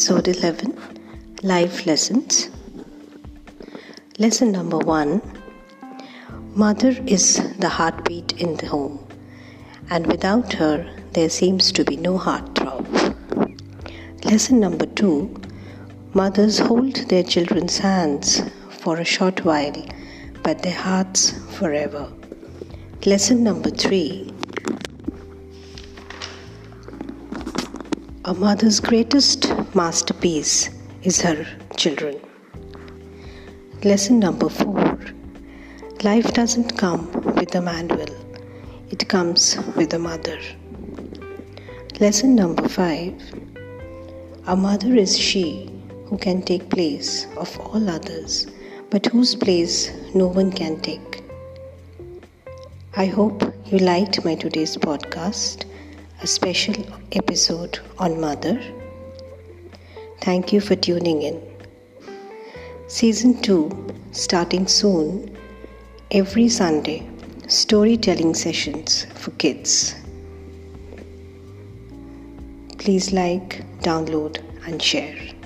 Episode 11, Life Lessons. Lesson number 1. Mother is the heartbeat in the home, and without her, there seems to be no heartthrob. Lesson number 2. Mothers hold their children's hands for a short while, but their hearts forever. Lesson number 3. A mother's greatest masterpiece is her children. Lesson number 4. Life doesn't come with a manual. It comes with a mother. Lesson number 5. A mother is she who can take place of all others, but whose place no one can take. I hope you liked my today's podcast, a special episode on Mother. Thank you for tuning in. Season 2 starting soon, every Sunday, storytelling sessions for kids. Please like, download and share.